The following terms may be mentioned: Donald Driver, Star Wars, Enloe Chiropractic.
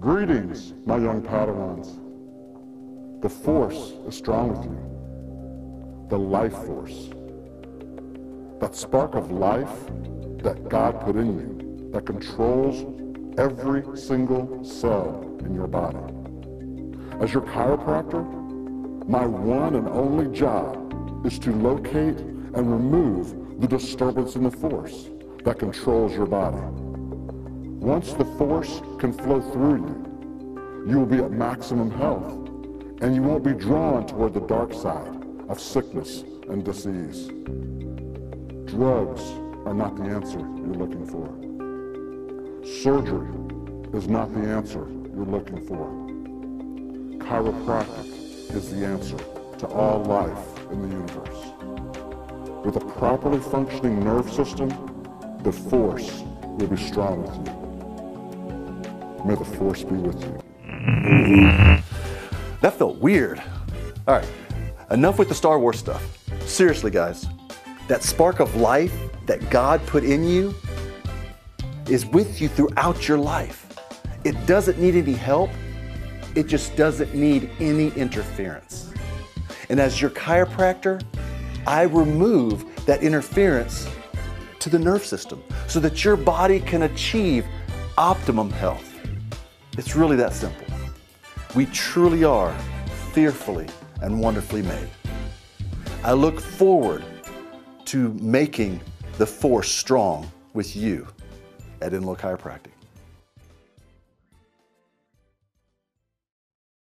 Greetings, my young Padawans. The Force is strong with you. The life force. That spark of life that God put in you, that controls every single cell in your body. As your chiropractor, my one and only job is to locate and remove the disturbance in the force that controls your body. Once the force can flow through you, you will be at maximum health, and you won't be drawn toward the dark side of sickness and disease. Drugs are not the answer you're looking for. Surgery is not the answer you're looking for. Chiropractic is the answer to all life in the universe. With a properly functioning nerve system, the force will be strong with you. May the force be with you. That felt weird. All right, enough with the Star Wars stuff. Seriously, guys. That spark of life that God put in you is with you throughout your life. It doesn't need any help. It just doesn't need any interference. And as your chiropractor, I remove that interference to the nerve system so that your body can achieve optimum health. It's really that simple. We truly are fearfully and wonderfully made. I look forward to making the force strong with you at Enloe Chiropractic.